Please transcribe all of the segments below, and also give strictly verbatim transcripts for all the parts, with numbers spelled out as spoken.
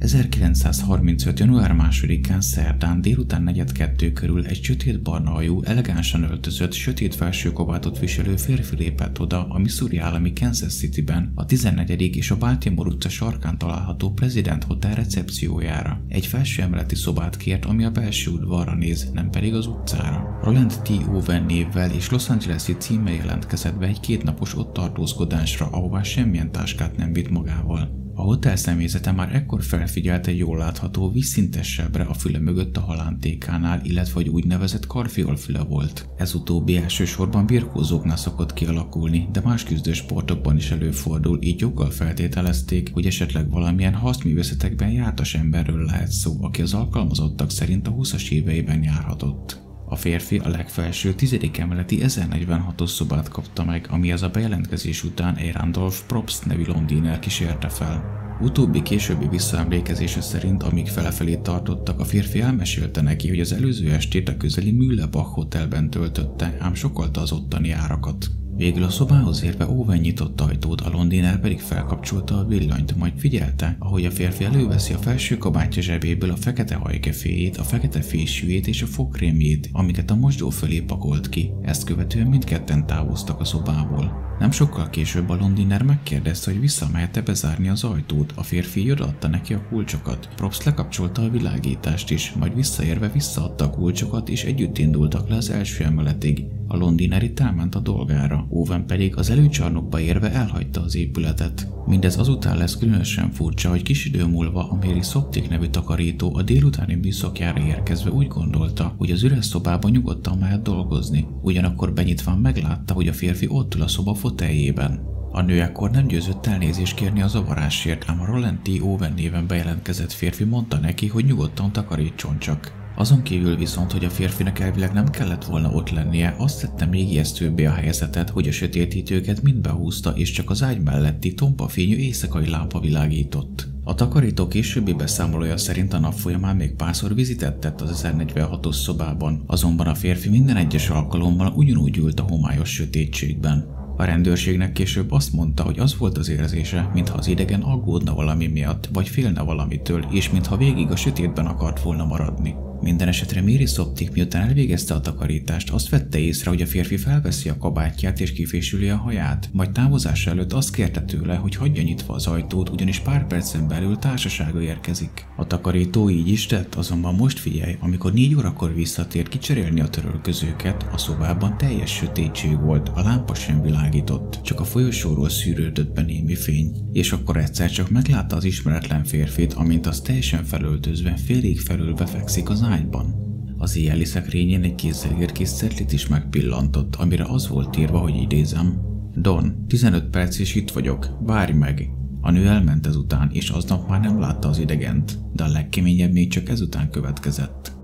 ezerkilencszázharmincöt. január másodikán szerdán délután negyed kettő körül egy sötét barna hajú, elegánsan öltözött, sötét felső kabátot viselő férfi lépett oda a Missouri állami Kansas Cityben a tizennegyedik és a Baltimore utca sarkán található President Hotel recepciójára. Egy felső emeleti szobát kért, ami a belső udvarra néz, nem pedig az utcára. Roland T. Owen névvel és Los Angeles-i címmel jelentkezett be egy kétnapos ott tartózkodásra, ahová semmilyen táskát nem vitt magával. A hotel személyzete már ekkor felfigyelt egy jól látható, vízszintes sebre a füle mögött a halántékánál, illetve egy úgynevezett karfiolfüle volt. Ez utóbbi elsősorban birkózóknál szokott kialakulni, de más küzdősportokban is előfordul, így joggal feltételezték, hogy esetleg valamilyen harcművészetekben jártas emberről lehet szó, aki az alkalmazottak szerint a huszas éveiben járhatott. A férfi a legfelső tizedik emeleti ezernegyvenhatos szobát kapta meg, ami ez a bejelentkezés után egy Randolph Propst nevű londiner kísérte fel. Utóbbi későbbi visszaemlékezése szerint, amíg felefelé tartottak, a férfi elmesélte neki, hogy az előző estét a közeli Muehlebach hotelben töltötte, ám sokkolta az ottani árakat. Végül a szobához érve Owen nyitott ajtót, a londiner pedig felkapcsolta a villanyt, majd figyelte, ahogy a férfi előveszi a felső kabátja zsebéből a fekete hajkeféjét, a fekete fésűjét és a fogkrémjét, amiket a mosdó fölé pakolt ki. Ezt követően mindketten távoztak a szobából. Nem sokkal később a londiner megkérdezte, hogy visszamehet-e bezárni az ajtót, a férfi odaadta neki a kulcsokat. Propst lekapcsolta a világítást is, majd visszaérve visszaadta a kulcsokat és együtt indultak le az első emeletig. A londiner elment a dolgára, Owen pedig az előcsarnokba érve elhagyta az épületet. Mindez azután lesz különösen furcsa, hogy kis idő múlva a Mary Soptic nevű takarító a délutáni műszakjára érkezve úgy gondolta, hogy az üres szobában nyugodtan mehet dolgozni, ugyanakkor benyitván meglátta, hogy a férfi ott ül a szoba foteljében. A nő ekkor nem győzött elnézést kérni a zavarásért, ám a Roland T. Owen néven bejelentkezett férfi mondta neki, hogy nyugodtan takarítson csak. Azon kívül viszont, hogy a férfinak elvileg nem kellett volna ott lennie, azt tette még ijesztőbbé a helyzetet, hogy a sötétítőket mind behúzta, és csak az ágy melletti tompa fényű éjszakai lámpa világított. A takarító későbbi beszámolója szerint a nap folyamán még párszor vizitet tett az ezernegyvenhatos szobában, azonban a férfi minden egyes alkalommal ugyanúgy ült a homályos sötétségben. A rendőrségnek később azt mondta, hogy az volt az érzése, mintha az idegen aggódna valami miatt, vagy félne valamitől, és mintha végig a sötétben akart volna maradni. Minden esetre Mary Soptic, miután elvégezte a takarítást, azt vette észre, hogy a férfi felveszi a kabátját és kifésüli a haját, majd távozása előtt azt kérte tőle, hogy hagyja nyitva az ajtót, ugyanis pár percen belül társasága érkezik. A takarító így is tett, azonban most figyelj, amikor négy órakor visszatért kicserélni a törölközőket, a szobában teljes sötétség volt, a lámpa sem világított, csak a folyosóról szűrődött be némi fény, és akkor egyszer csak meglátta az ismeretlen férfit, amint az teljesen felöltözve, félig felülve fekszik az ágyban. Az éjjeli szekrényén egy kézzel írt kis cetlit is megpillantott, amire az volt írva, hogy idézem: Don, tizenöt perc és itt vagyok, várj meg! A nő elment ezután, és aznap már nem látta az idegent, de a legkeményebb még csak ezután következett.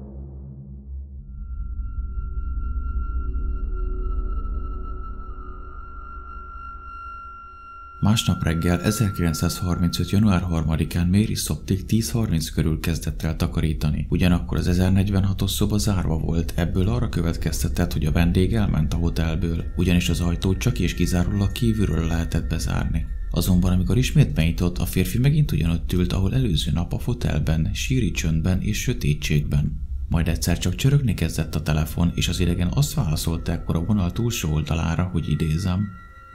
Másnap reggel ezerkilencszázharmincöt. január harmadikán Mary Soptic tíz harminc körül kezdett el takarítani, ugyanakkor az ezernegyvenhatos szoba zárva volt, ebből arra következtetett, hogy a vendég elment a hotelből, ugyanis az ajtót csak és kizárólag kívülről lehetett bezárni. Azonban amikor ismét benyitott, a férfi megint ugyanott ült, ahol előző nap a fotelben, síri csöndben és sötétségben. Majd egyszer csak csörögni kezdett a telefon, és az idegen azt válaszolta ekkor a vonal túlsó oldalára, hogy idézem: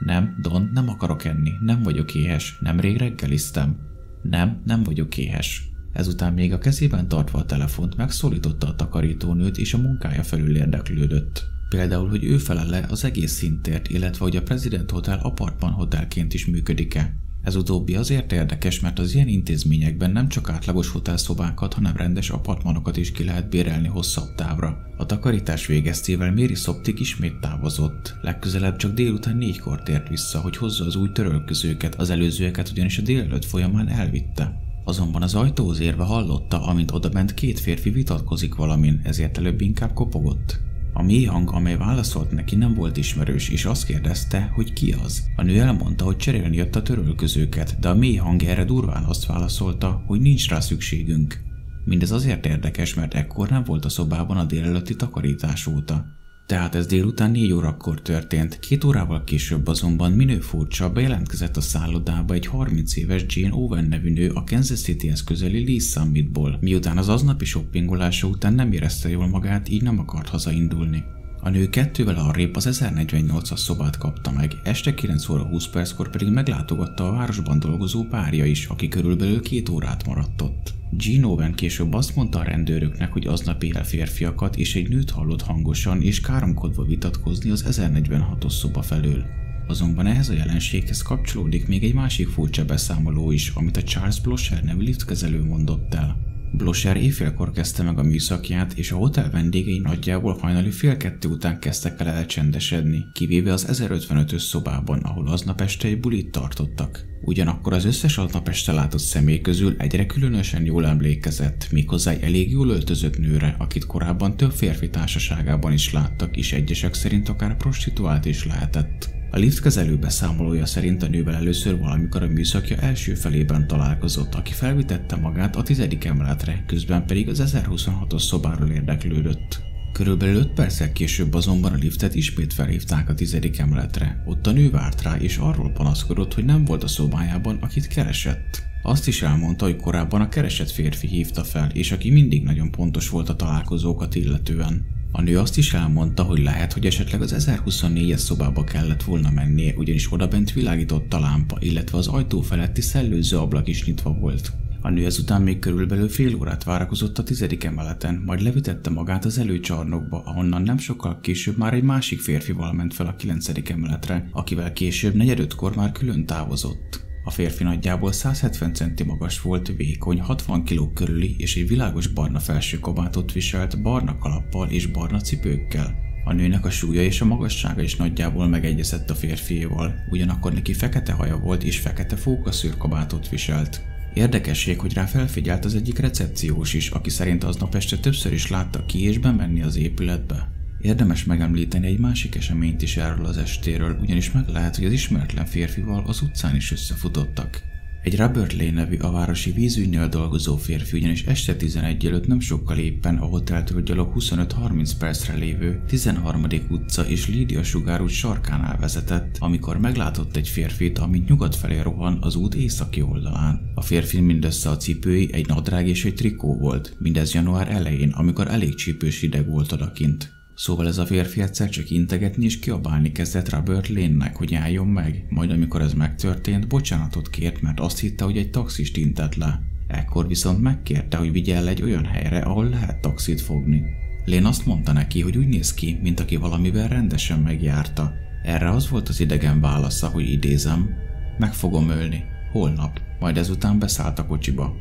Nem, Don, nem akarok enni, nem vagyok éhes, nemrég reggeliztem. Nem, nem vagyok éhes. Ezután még a kezében tartva a telefont megszólította a takarítónőt, és a munkája felül érdeklődött. Például, hogy ő felel le az egész szintért, illetve hogy a President Hotel apartman hotelként is működik-e. Ez utóbbi azért érdekes, mert az ilyen intézményekben nem csak átlagos hotelszobákat, hanem rendes apartmanokat is ki lehet bérelni hosszabb távra. A takarítás végeztével Mary Soptic ismét távozott. Legközelebb csak délután négykor tért vissza, hogy hozza az új törölközőket, az előzőeket ugyanis a délelőtt folyamán elvitte. Azonban az ajtóhoz érve hallotta, amint odabent két férfi vitatkozik valamin, ezért előbb inkább kopogott. A mély hang, amely válaszolt neki, nem volt ismerős, és azt kérdezte, hogy ki az. A nő elmondta, hogy cserélni jött a törölközőket, de a mély hang erre durván azt válaszolta, hogy nincs rá szükségünk. Mindez azért érdekes, mert ekkor nem volt a szobában a délelőtti takarítás óta. tehát ez délután négy órakor történt, két órával később azonban minő furcsa bejelentkezett a szállodába egy harminc éves Jane Owen nevű nő a Kansas Cityhez közeli Lee's Summitból, miután az aznapi shoppingolása után nem érezte jól magát, így nem akart hazaindulni. A nő kettővel arrébb az ezernegyvennyolcas szobát kapta meg, este kilenc óra húsz perckor pedig meglátogatta a városban dolgozó párja is, aki körülbelül két órát maradt ott. Jean Owen később azt mondta a rendőröknek, hogy aznap éjjel férfiakat és egy nőt hallott hangosan és káromkodva vitatkozni az ezernegyvenhatos szoba felől. Azonban ehhez a jelenséghez kapcsolódik még egy másik furcsa beszámoló is, amit a Charles Blocher nevű liftkezelő mondott el. Blocher éjfélkor kezdte meg a műszakját, és a hotel vendégei nagyjából hajnali fél kettő után kezdtek el elcsendesedni, kivéve az ezerötvenötös szobában, ahol aznap este egy bulit tartottak. Ugyanakkor az összes aznap este látott személy közül egyre különösen jól emlékezett, méghozzá egy elég jól öltözött nőre, akit korábban több férfi társaságában is láttak, és egyesek szerint akár prostituált is lehetett. A liftkezelő beszámolója szerint a nővel először valamikor a műszakja első felében találkozott, aki felvitette magát a tizedik emeletre, közben pedig az ezerhuszonhatos szobáról érdeklődött. Körülbelül öt perccel később azonban a liftet ismét felhívták a tizedik emeletre. Ott a nő várt rá és arról panaszkodott, hogy nem volt a szobájában, akit keresett. Azt is elmondta, hogy korábban a keresett férfi hívta fel, és aki mindig nagyon pontos volt a találkozókat illetően. A nő azt is elmondta, hogy lehet, hogy esetleg az ezerhuszonnégyes szobába kellett volna mennie, ugyanis odabent világított a lámpa, illetve az ajtó feletti szellőző ablak is nyitva volt. A nő ezután még körülbelül fél órát várakozott a tizedik emeleten, majd levitette magát az előcsarnokba, ahonnan nem sokkal később már egy másik férfival ment fel a kilencedik emeletre, akivel később negyedötkor már külön távozott. A férfi nagyjából száz hetven centi magas volt, vékony, hatvan kiló körüli és egy világos barna felső kabátot viselt, barna kalappal és barna cipőkkel. A nőnek a súlya és a magassága is nagyjából megegyezett a férfiéval, ugyanakkor neki fekete haja volt és fekete fókaszőrkabátot viselt. Érdekesség, hogy rá felfigyelt az egyik recepciós is, aki szerint aznap este többször is látta ki és bemenni az épületbe. Érdemes megemlíteni egy másik eseményt is erről az estéről, ugyanis meg lehet, hogy az ismeretlen férfival az utcán is összefutottak. Egy Robert Lane nevű a városi vízügynél dolgozó férfi ugyanis este tizenegy előtt nem sokkal éppen a hoteltől gyalog huszonöt-harminc percre lévő tizenharmadik utca és Lídia Sugár út sarkánál vezetett, amikor meglátott egy férfit, amint nyugat felé rohan az út északi oldalán. A férfin mindössze a cipői, egy nadrág és egy trikó volt, mindez január elején, amikor elég csípős hideg volt odakint. Szóval ez a férfi egyszer csak integetni és kiabálni kezdett Robert Lane-nek, hogy álljon meg, majd amikor ez megtörtént, bocsánatot kért, mert azt hitte, hogy egy taxist intett le. Ekkor viszont megkérte, hogy vigye el egy olyan helyre, ahol lehet taxit fogni. Lane azt mondta neki, hogy úgy néz ki, mint aki valamiben rendesen megjárta. Erre az volt az idegen válasza, hogy idézem, meg fogom ölni, holnap, majd ezután beszállt a kocsiba.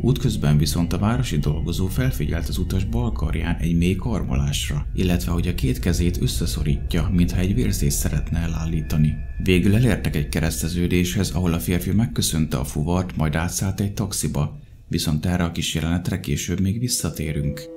Útközben viszont a városi dolgozó felfigyelt az utas bal karján egy mély karmolásra, illetve hogy a két kezét összeszorítja, mintha egy vérzést szeretne elállítani. Végül elértek egy kereszteződéshez, ahol a férfi megköszönte a fuvart, majd átszállt egy taxiba, viszont erre a kis jelenetre később még visszatérünk.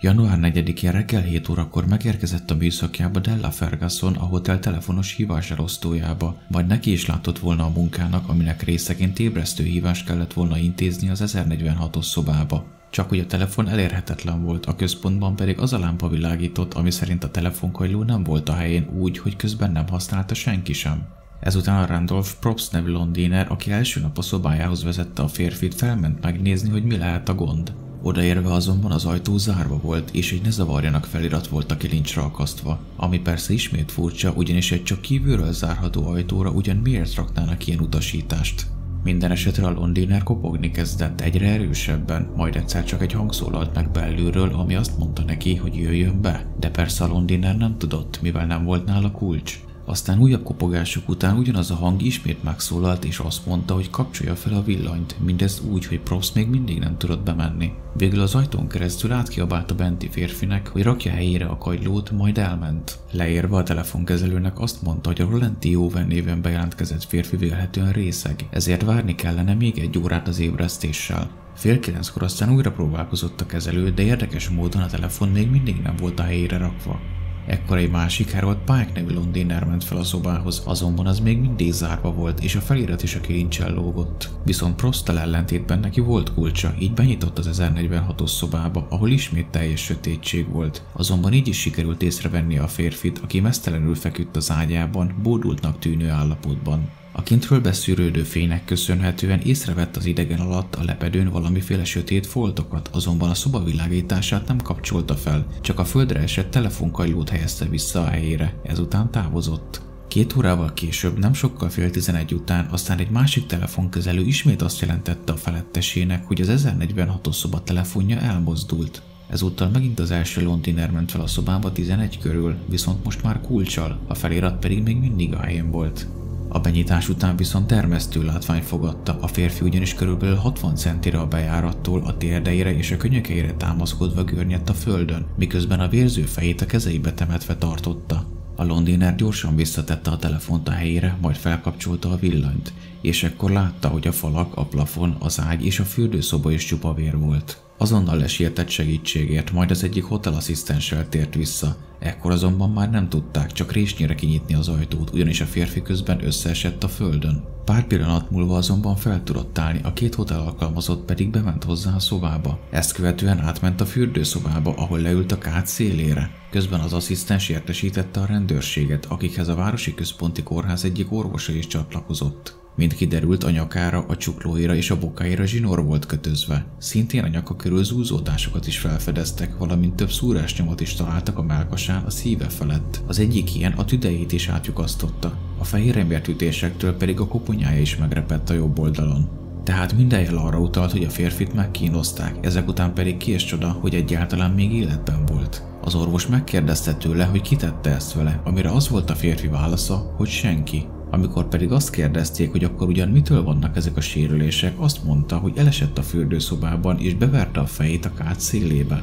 január negyedikén reggel hét órakor megérkezett a műszakjába Della Ferguson a hotel telefonos hívás elosztójába, majd neki is látott volna a munkának, aminek részeként ébresztő hívást kellett volna intézni az ezernegyvenhatos szobába. Csak hogy a telefon elérhetetlen volt, a központban pedig az a lámpa világított, ami szerint a telefonkajló nem volt a helyén úgy, hogy közben nem használta senki sem. Ezután a Randolph Propst nevű londiner, aki első nap a szobájához vezette a férfit, felment megnézni, hogy mi lehet a gond. Odaérve azonban az ajtó zárva volt, és egy ne zavarjanak felirat volt a kilincsre akasztva, ami persze ismét furcsa, ugyanis egy csak kívülről zárható ajtóra ugyan miért raknának ilyen utasítást. Minden esetre a londiner kopogni kezdett egyre erősebben, majd egyszer csak egy hang szólalt meg belülről, ami azt mondta neki, hogy jöjjön be, de persze a londiner nem tudott, mivel nem volt nála kulcs. Aztán újabb kopogások után ugyanaz a hang ismét megszólalt, és azt mondta, hogy kapcsolja fel a villanyt, mindezt úgy, hogy Propst még mindig nem tudott bemenni. Végül az ajtón keresztül átkiabált a benti férfinek, hogy rakja helyére a kagylót, majd elment. Leérve a telefonkezelőnek azt mondta, hogy a Roland T. Owen néven bejelentkezett férfi vélhetően részeg, ezért várni kellene még egy órát az ébresztéssel. Fél kilenckor aztán újra próbálkozott a kezelő, de érdekes módon a telefon még mindig nem volt a helyére rakva. Ekkor egy másik Harold Pike nevű londiner ment fel a szobához, azonban az még mindig zárva volt, és a felirat is a kilincsel lógott. Viszont Prosttel ellentétben neki volt kulcsa, így benyitott az ezernegyvenhatos szobába, ahol ismét teljes sötétség volt. Azonban így is sikerült észrevenni a férfit, aki mesztelenül feküdt az ágyában, bódultnak tűnő állapotban. A kintről beszűrődő fénynek köszönhetően észrevett az idegen alatt a lepedőn valamiféle sötét foltokat, azonban a szoba világítását nem kapcsolta fel, csak a földre esett telefonkajlót helyezte vissza a helyére, ezután távozott. Két órával később, nem sokkal fél tizenegy után, aztán egy másik telefonkezelő ismét azt jelentette a felettesének, hogy az ezernegyvenhatos szoba telefonja elmozdult. Ezúttal megint az első londiner ment fel a szobába tizenegy körül, viszont most már kulccsal, a felirat pedig még mindig a helyén volt. A benyitás után viszont termesztő látvány fogadta, a férfi ugyanis körülbelül hatvan centire a bejárattól, a térdeire és a könyökeire támaszkodva görnyedt a földön, miközben a vérző fejét a kezeibe temetve tartotta. A londiner gyorsan visszatette a telefont a helyére, majd felkapcsolta a villanyt, és ekkor látta, hogy a falak, a plafon, az ágy és a fürdőszoba is csupa vér volt. Azonnal lesietett segítségért, majd az egyik hotelasszisztenssel tért vissza. Ekkor azonban már nem tudták csak résnyire kinyitni az ajtót, ugyanis a férfi közben összeesett a földön. Pár pillanat múlva azonban fel tudott állni, a két hotel alkalmazott pedig bement hozzá a szobába. Ezt követően átment a fürdőszobába, ahol leült a kád szélére. Közben az asszisztens értesítette a rendőrséget, akikhez a városi központi kórház egyik orvosa is csatlakozott. Mint kiderült, a nyakára, a csuklóira és a bokáira zsinór volt kötözve. Szintén a nyaka körül zúzódásokat is felfedeztek, valamint több szúrásnyomot is találtak a mellkasán, a szíve felett. Az egyik ilyen a tüdejét is átlyukasztotta, a fehér embertütésektől pedig a koponyája is megrepett a jobb oldalon. Tehát minden jel arra utalt, hogy a férfit megkínozták, ezek után pedig ki és csoda, hogy egyáltalán még életben volt. Az orvos megkérdezte tőle, hogy ki tette ezt vele, amire az volt a férfi válasza, hogy senki. Amikor pedig azt kérdezték, hogy akkor ugyan mitől vannak ezek a sérülések, azt mondta, hogy elesett a fürdőszobában és beverte a fejét a kád szélébe.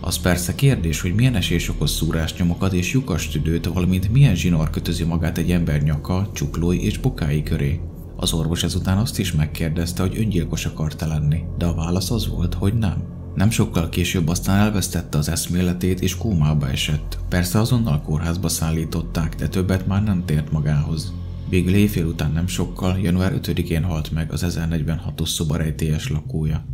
Az persze kérdés, hogy milyen esés okoz szúrásnyomokat és lyukas tüdőt, valamint milyen zsinór kötözi magát egy ember nyaka, csuklói és bokái köré. Az orvos ezután azt is megkérdezte, hogy öngyilkos akart-e lenni, de a válasz az volt, hogy nem. Nem sokkal később aztán elvesztette az eszméletét és kómába esett. Persze azonnal kórházba szállították, de többet már nem tért magához. Végül éjfél után nem sokkal, január ötödikén halt meg az ezernegyvenhatos szoba rejtélyes lakója.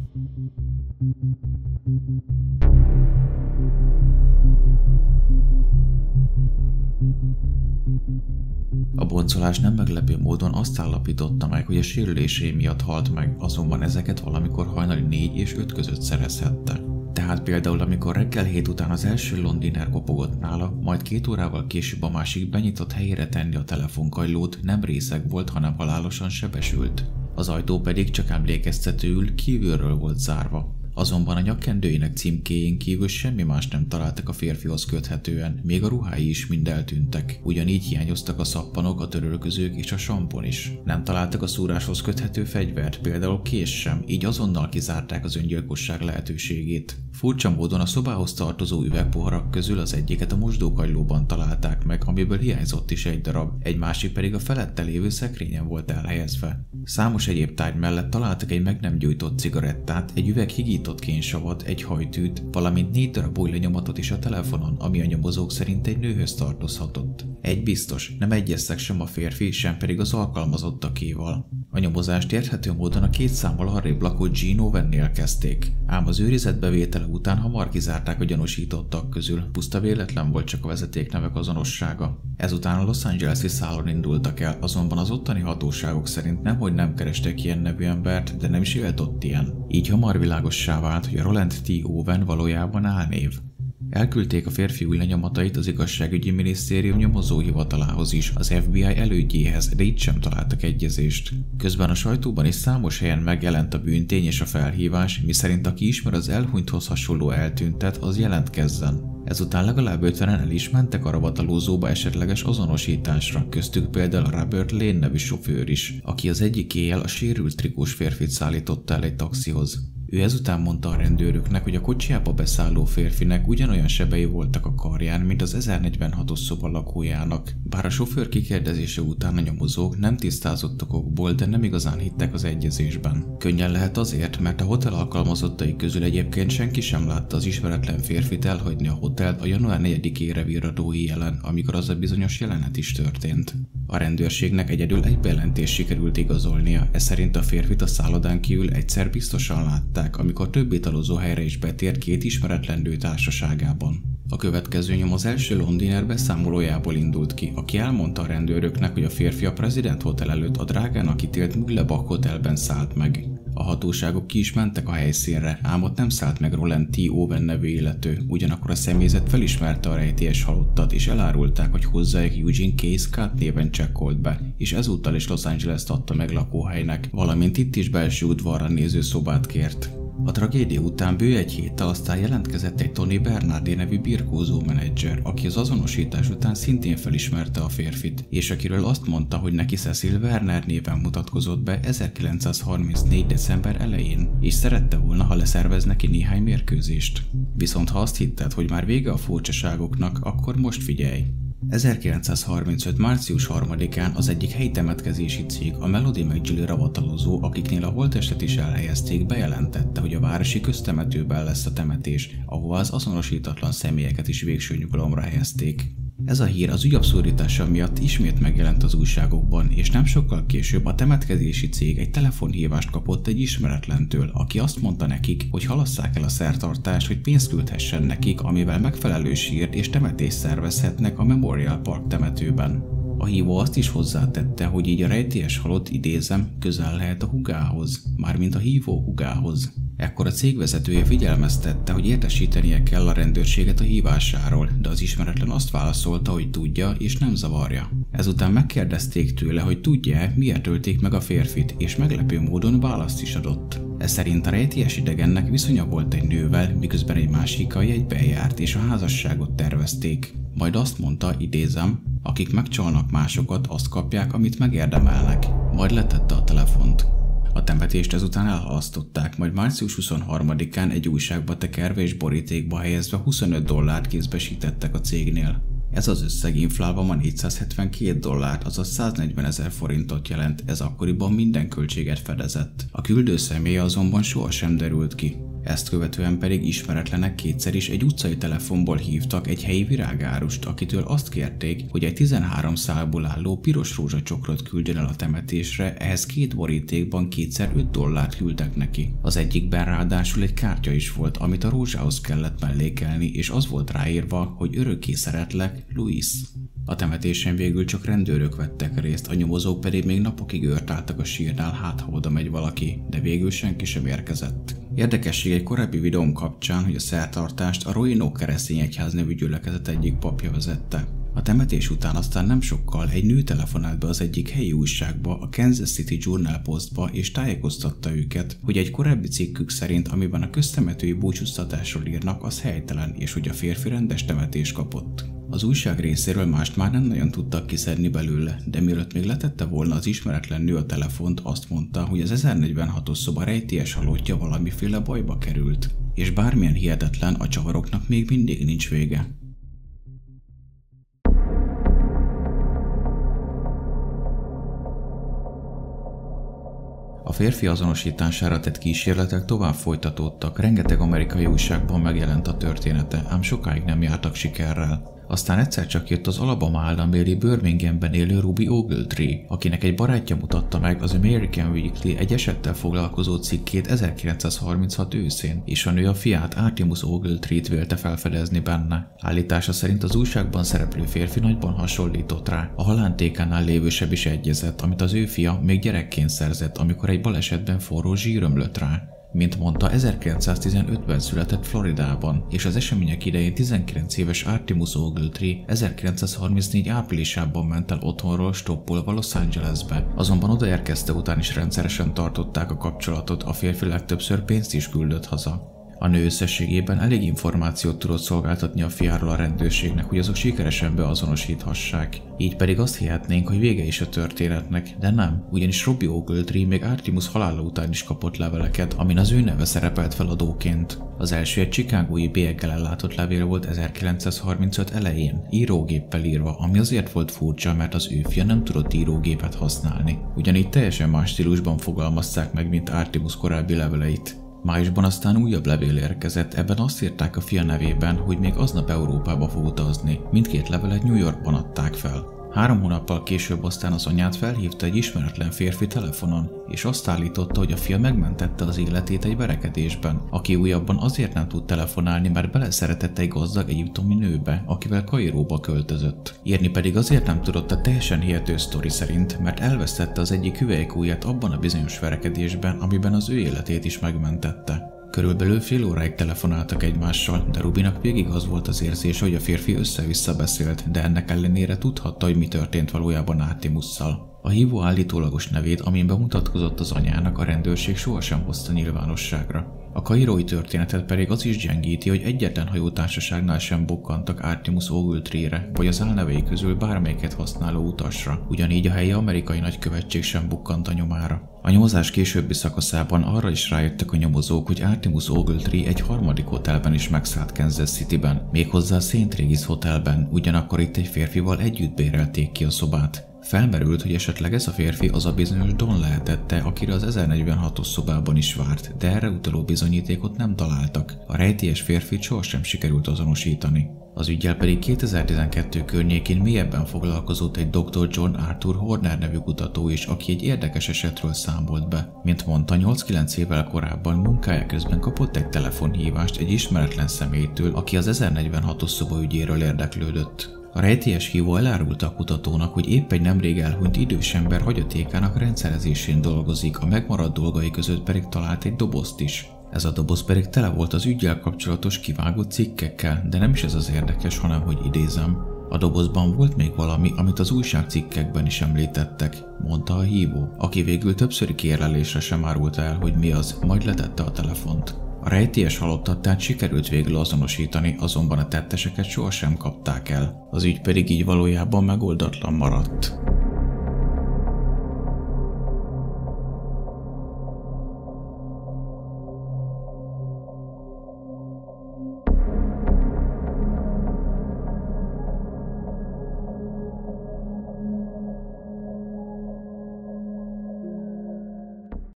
A boncolás nem meglepő módon azt állapította meg, hogy a sérülései miatt halt meg, azonban ezeket valamikor hajnali négy és öt között szerezhette. Tehát például amikor reggel hét után az első londiner kopogott nála, majd két órával később a másik benyitott helyére tenni a telefonkajlót, nem részeg volt, hanem halálosan sebesült. Az ajtó pedig csak emlékeztetőül kívülről volt zárva. Azonban a nyakkendőjének címkéjén kívül semmi más nem találtak a férfihoz köthetően, még a ruhái is mind eltűntek. Ugyanígy hiányoztak a szappanok, a törölközők és a sampon is. Nem találtak a szúráshoz köthető fegyvert, például kést sem, így azonnal kizárták az öngyilkosság lehetőségét. Furcsa módon a szobához tartozó üvegpoharak közül az egyiket a mosdókagylóban találták meg, amiből hiányzott is egy darab, egy másik pedig a felette lévő szekrényen volt elhelyezve. Számos egyéb tárgy mellett találtak egy meg nem gyújtott cigarettát, egy üveg higított kénsavat, egy hajtűt, valamint négy darab új lenyomatot is a telefonon, ami a nyomozók szerint egy nőhöz tartozhatott. Egy biztos, nem egyeztek sem a férfi, sem pedig az alkalmazottakéval. A nyomozást érthető módon a két számmal arrébb lakó Eugene Owennél kezdték, ám az őrizetbevétele után hamar kizárták a gyanúsítottak közül, puszta véletlen volt csak a vezetéknevek azonossága. Ezután a Los Angeles-i szálon indultak el, azonban az ottani hatóságok szerint nemhogy nem kerestek ilyen nevű embert, de nem is élt ott ilyen. Így hamar világossá vált, hogy a Roland té Owen valójában álnév. Elküldték a férfi új lenyomatait az igazságügyi minisztérium nyomozóhivatalához is, az ef bé i elődjéhez, de itt sem találtak egyezést. Közben a sajtóban is számos helyen megjelent a bűntény és a felhívás, miszerint aki ismer az elhunythoz hasonló eltüntet, az jelentkezzen. Ezután legalább ötvenen el is mentek a ravatalózóba esetleges azonosításra, köztük például a Robert Lane nevű sofőr is, aki az egyik éjjel a sérült trikós férfit szállította el egy taxihoz. Ő ezután mondta a rendőröknek, hogy a kocsiába beszálló férfinek ugyanolyan sebei voltak a karján, mint az ezernegyvenhatos szoba lakójának, bár a sofőr kikérdezése után a nyomozók nem tisztázott okokból, de nem igazán hittek az egyezésben. Könnyen lehet azért, mert a hotel alkalmazottai közül egyébként senki sem látta az ismeretlen férfit elhagyni a hotelt a január negyedikére virradó éjjelen, amikor az a bizonyos jelenet is történt. A rendőrségnek egyedül egy bejelentést sikerült igazolnia, ez szerint a férfit a szállodán kívül egyszer biztosan látták, amikor több italozó helyre is betért két ismeretlen nő társaságában. A következő nyom az első londiner beszámolójából indult ki, aki elmondta a rendőröknek, hogy a férfi a President Hotel előtt a drágának ítélt Muehlebach Hotelben szállt meg. A hatóságok ki is mentek a helyszínre, ám ott nem szállt meg Roland T. Owen nevű illető, ugyanakkor a személyzet felismerte a rejtélyes halottat, és elárulták, hogy hozzájuk Eugene Kay Scott néven csekkolt be, és ezúttal is Los Angeles-t adta meg lakóhelynek, valamint itt is belső udvarra néző szobát kért. A tragédia után bő egy héttel aztán jelentkezett egy Tony Bernard nevű birkózó menedzser, aki az azonosítás után szintén felismerte a férfit, és akiről azt mondta, hogy neki Cecil Werner néven mutatkozott be ezerkilencszázharmincnégy december elején, és szerette volna, ha leszervez neki néhány mérkőzést. Viszont ha azt hitted, hogy már vége a furcsaságoknak, akkor most figyelj! ezerkilencszázharmincöt március harmadikán az egyik helyi temetkezési cég, a Melodi Magjiló ravatalozó, akiknél a holttestet is elhelyezték, bejelentette, hogy a városi köztemetőben lesz a temetés, ahová az azonosítatlan személyeket is végső nyugalomra helyezték. Ez a hír az ügy abszurditása miatt ismét megjelent az újságokban, és nem sokkal később a temetkezési cég egy telefonhívást kapott egy ismeretlentől, aki azt mondta nekik, hogy halasszák el a szertartást, hogy pénzt küldhessen nekik, amivel megfelelő sírt és temetést szervezhetnek a Memorial Park temetőben. A hívó azt is hozzátette, hogy így a rejtélyes halott, idézem, közel lehet a hugához, mármint a hívó hugához. Ekkor a cégvezetője figyelmeztette, hogy értesítenie kell a rendőrséget a hívásáról, de az ismeretlen azt válaszolta, hogy tudja és nem zavarja. Ezután megkérdezték tőle, hogy tudja-e, miért ölték meg a férfit, és meglepő módon választ is adott. Ez szerint a rejtélyes idegennek viszonya volt egy nővel, miközben egy másikkal jegyben járt és a házasságot tervezték. Majd azt mondta, idézem, akik megcsalnak másokat, azt kapják, amit megérdemelnek. Majd letette a telefont. A temetést ezután elhalasztották, majd március huszonharmadikán egy újságba tekerve és borítékba helyezve huszonöt dollárt kézbesítettek a cégnél. Ez az összeg inflálva ma négyszázhetvenkét dollárt, azaz száznegyvenezer forintot jelent, ez akkoriban minden költséget fedezett. A küldő személy azonban sohasem derült ki. Ezt követően pedig ismeretlenek kétszer is egy utcai telefonból hívtak egy helyi virágárust, akitől azt kérték, hogy egy tizenhárom szálból álló piros rózsacsokrot küldjön el a temetésre, ehhez két borítékban kétszer öt dollárt küldtek neki. Az egyikben ráadásul egy kártya is volt, amit a rózsához kellett mellékelni, és az volt ráírva, hogy örökké szeretlek, Louis. A temetésen végül csak rendőrök vettek részt, a nyomozók pedig még napokig őrt álltak a sírnál, hát ha oda megy valaki, de végül senki sem érkezett. Érdekesség egy korábbi videóm kapcsán, hogy a szertartást a Roino Keresztényegyház nevű gyülekezet egyik papja vezette. A temetés után aztán nem sokkal egy nő telefonált be az egyik helyi újságba, a Kansas City Journal Postba, és tájékoztatta őket, hogy egy korábbi cikkük szerint, amiben a köztemetői búcsúztatásról írnak, az helytelen, és hogy a férfi rendes temetést kapott. Az újság részéről mást már nem nagyon tudtak kiszedni belőle, de mielőtt még letette volna az ismeretlen nő a telefont, azt mondta, hogy az ezernegyvenhatos szoba rejtélyes halottja valamiféle bajba került. És bármilyen hihetetlen, a csavaroknak még mindig nincs vége. A férfi azonosítására tett kísérletek tovább folytatódtak, rengeteg amerikai újságban megjelent a története, ám sokáig nem jártak sikerrel. Aztán egyszer csak jött az Alabama állambéli Birminghamben élő Ruby Ogletree, akinek egy barátja mutatta meg az American Weekly egy esettel foglalkozó cikkét ezerkilencszázharminchat őszén, és a nő a fiát, Artemus Ogletree-t vélte felfedezni benne. Állítása szerint az újságban szereplő férfi nagyban hasonlított rá, a halántékánál lévő seb is egyezett, amit az ő fia még gyerekként szerzett, amikor egy balesetben forró zsír ömlött rá. Mint mondta, ezerkilencszáztizenötben született Floridában, és az események idején tizenkilenc éves Artemus Ogletree ezerkilencszázharmincnégy áprilisában ment el otthonról stoppolva Los Angelesbe. Azonban odaérkezte után is rendszeresen tartották a kapcsolatot, a férfi legtöbbször pénzt is küldött haza. A nő összességében elég információt tudott szolgáltatni a fiáról a rendőrségnek, hogy azok sikeresen beazonosíthassák. Így pedig azt hihetnénk, hogy vége is a történetnek, de nem, ugyanis Ruby Ogletree még Artemus halála után is kapott leveleket, amin az ő neve szerepelt feladóként. Az első egy chicagói bélyeggel ellátott levél volt ezerkilencszázharmincöt elején, írógéppel írva, ami azért volt furcsa, mert az ő fia nem tudott írógépet használni. Ugyanígy teljesen más stílusban fogalmazták meg, mint Artemus korábbi leveleit. Májusban aztán újabb levél érkezett, ebben azt írták a fia nevében, hogy még aznap Európába fog utazni. Mindkét levelet New Yorkban adták fel. Három hónappal később aztán az anyát felhívta egy ismeretlen férfi telefonon, és azt állította, hogy a fia megmentette az életét egy verekedésben, aki újabban azért nem tud telefonálni, mert beleszeretett egy gazdag egyiptomi nőbe, akivel Kairóba költözött. Írni pedig azért nem tudott a teljesen hihető sztori szerint, mert elvesztette az egyik hüvelykujját abban a bizonyos verekedésben, amiben az ő életét is megmentette. Körülbelül fél óráig telefonáltak egymással, de Rubinak végig az volt az érzése, hogy a férfi össze-vissza beszélt, de ennek ellenére tudhatta, hogy mi történt valójában Artemusszal. A hívó állítólagos nevét, amin bemutatkozott az anyának, a rendőrség sohasem hozta nyilvánosságra. A kairói történetet pedig az is gyengíti, hogy egyetlen hajótársaságnál sem bukkantak Artemus Ogletree-re, vagy az álnevei közül bármelyiket használó utasra, ugyanígy a helyi amerikai nagykövetség sem bukkant a nyomára. A nyomozás későbbi szakaszában arra is rájöttek a nyomozók, hogy Artemus Ogletree egy harmadik hotelben is megszállt Kansas Cityben, méghozzá a Saint Regis hotelben, ugyanakkor itt egy férfival együtt bérelték ki a szobát. Felmerült, hogy esetleg ez a férfi az a bizonyos Don lehetette, akire az ezernegyvenhatos szobában is várt, de erre utaló bizonyítékot nem találtak. A rejtélyes férfit sohasem sikerült azonosítani. Az üggyel pedig kétezer-tizenkettő környékén mélyebben foglalkozott egy doktor John Arthur Horner nevű kutató is, aki egy érdekes esetről számolt be. Mint mondta, nyolc-kilenc évvel korábban munkája közben kapott egy telefonhívást egy ismeretlen személytől, aki az ezernegyvenhatos szoba ügyéről érdeklődött. A rejtélyes hívó elárulta a kutatónak, hogy épp egy nemrég elhunyt idős ember hagyatékának rendszerezésén dolgozik, a megmaradt dolgai között pedig talált egy dobozt is. Ez a doboz pedig tele volt az üggyel kapcsolatos kivágott cikkekkel, de nem is ez az érdekes, hanem hogy idézem: a dobozban volt még valami, amit az újságcikkekben is említettek, mondta a hívó, aki végül többszöri kérlelésre sem árulta el, hogy mi az, majd letette a telefont. A rejtélyes halottat tehát sikerült végül azonosítani, azonban a tetteseket sohasem kapták el. Az ügy pedig így valójában megoldatlan maradt.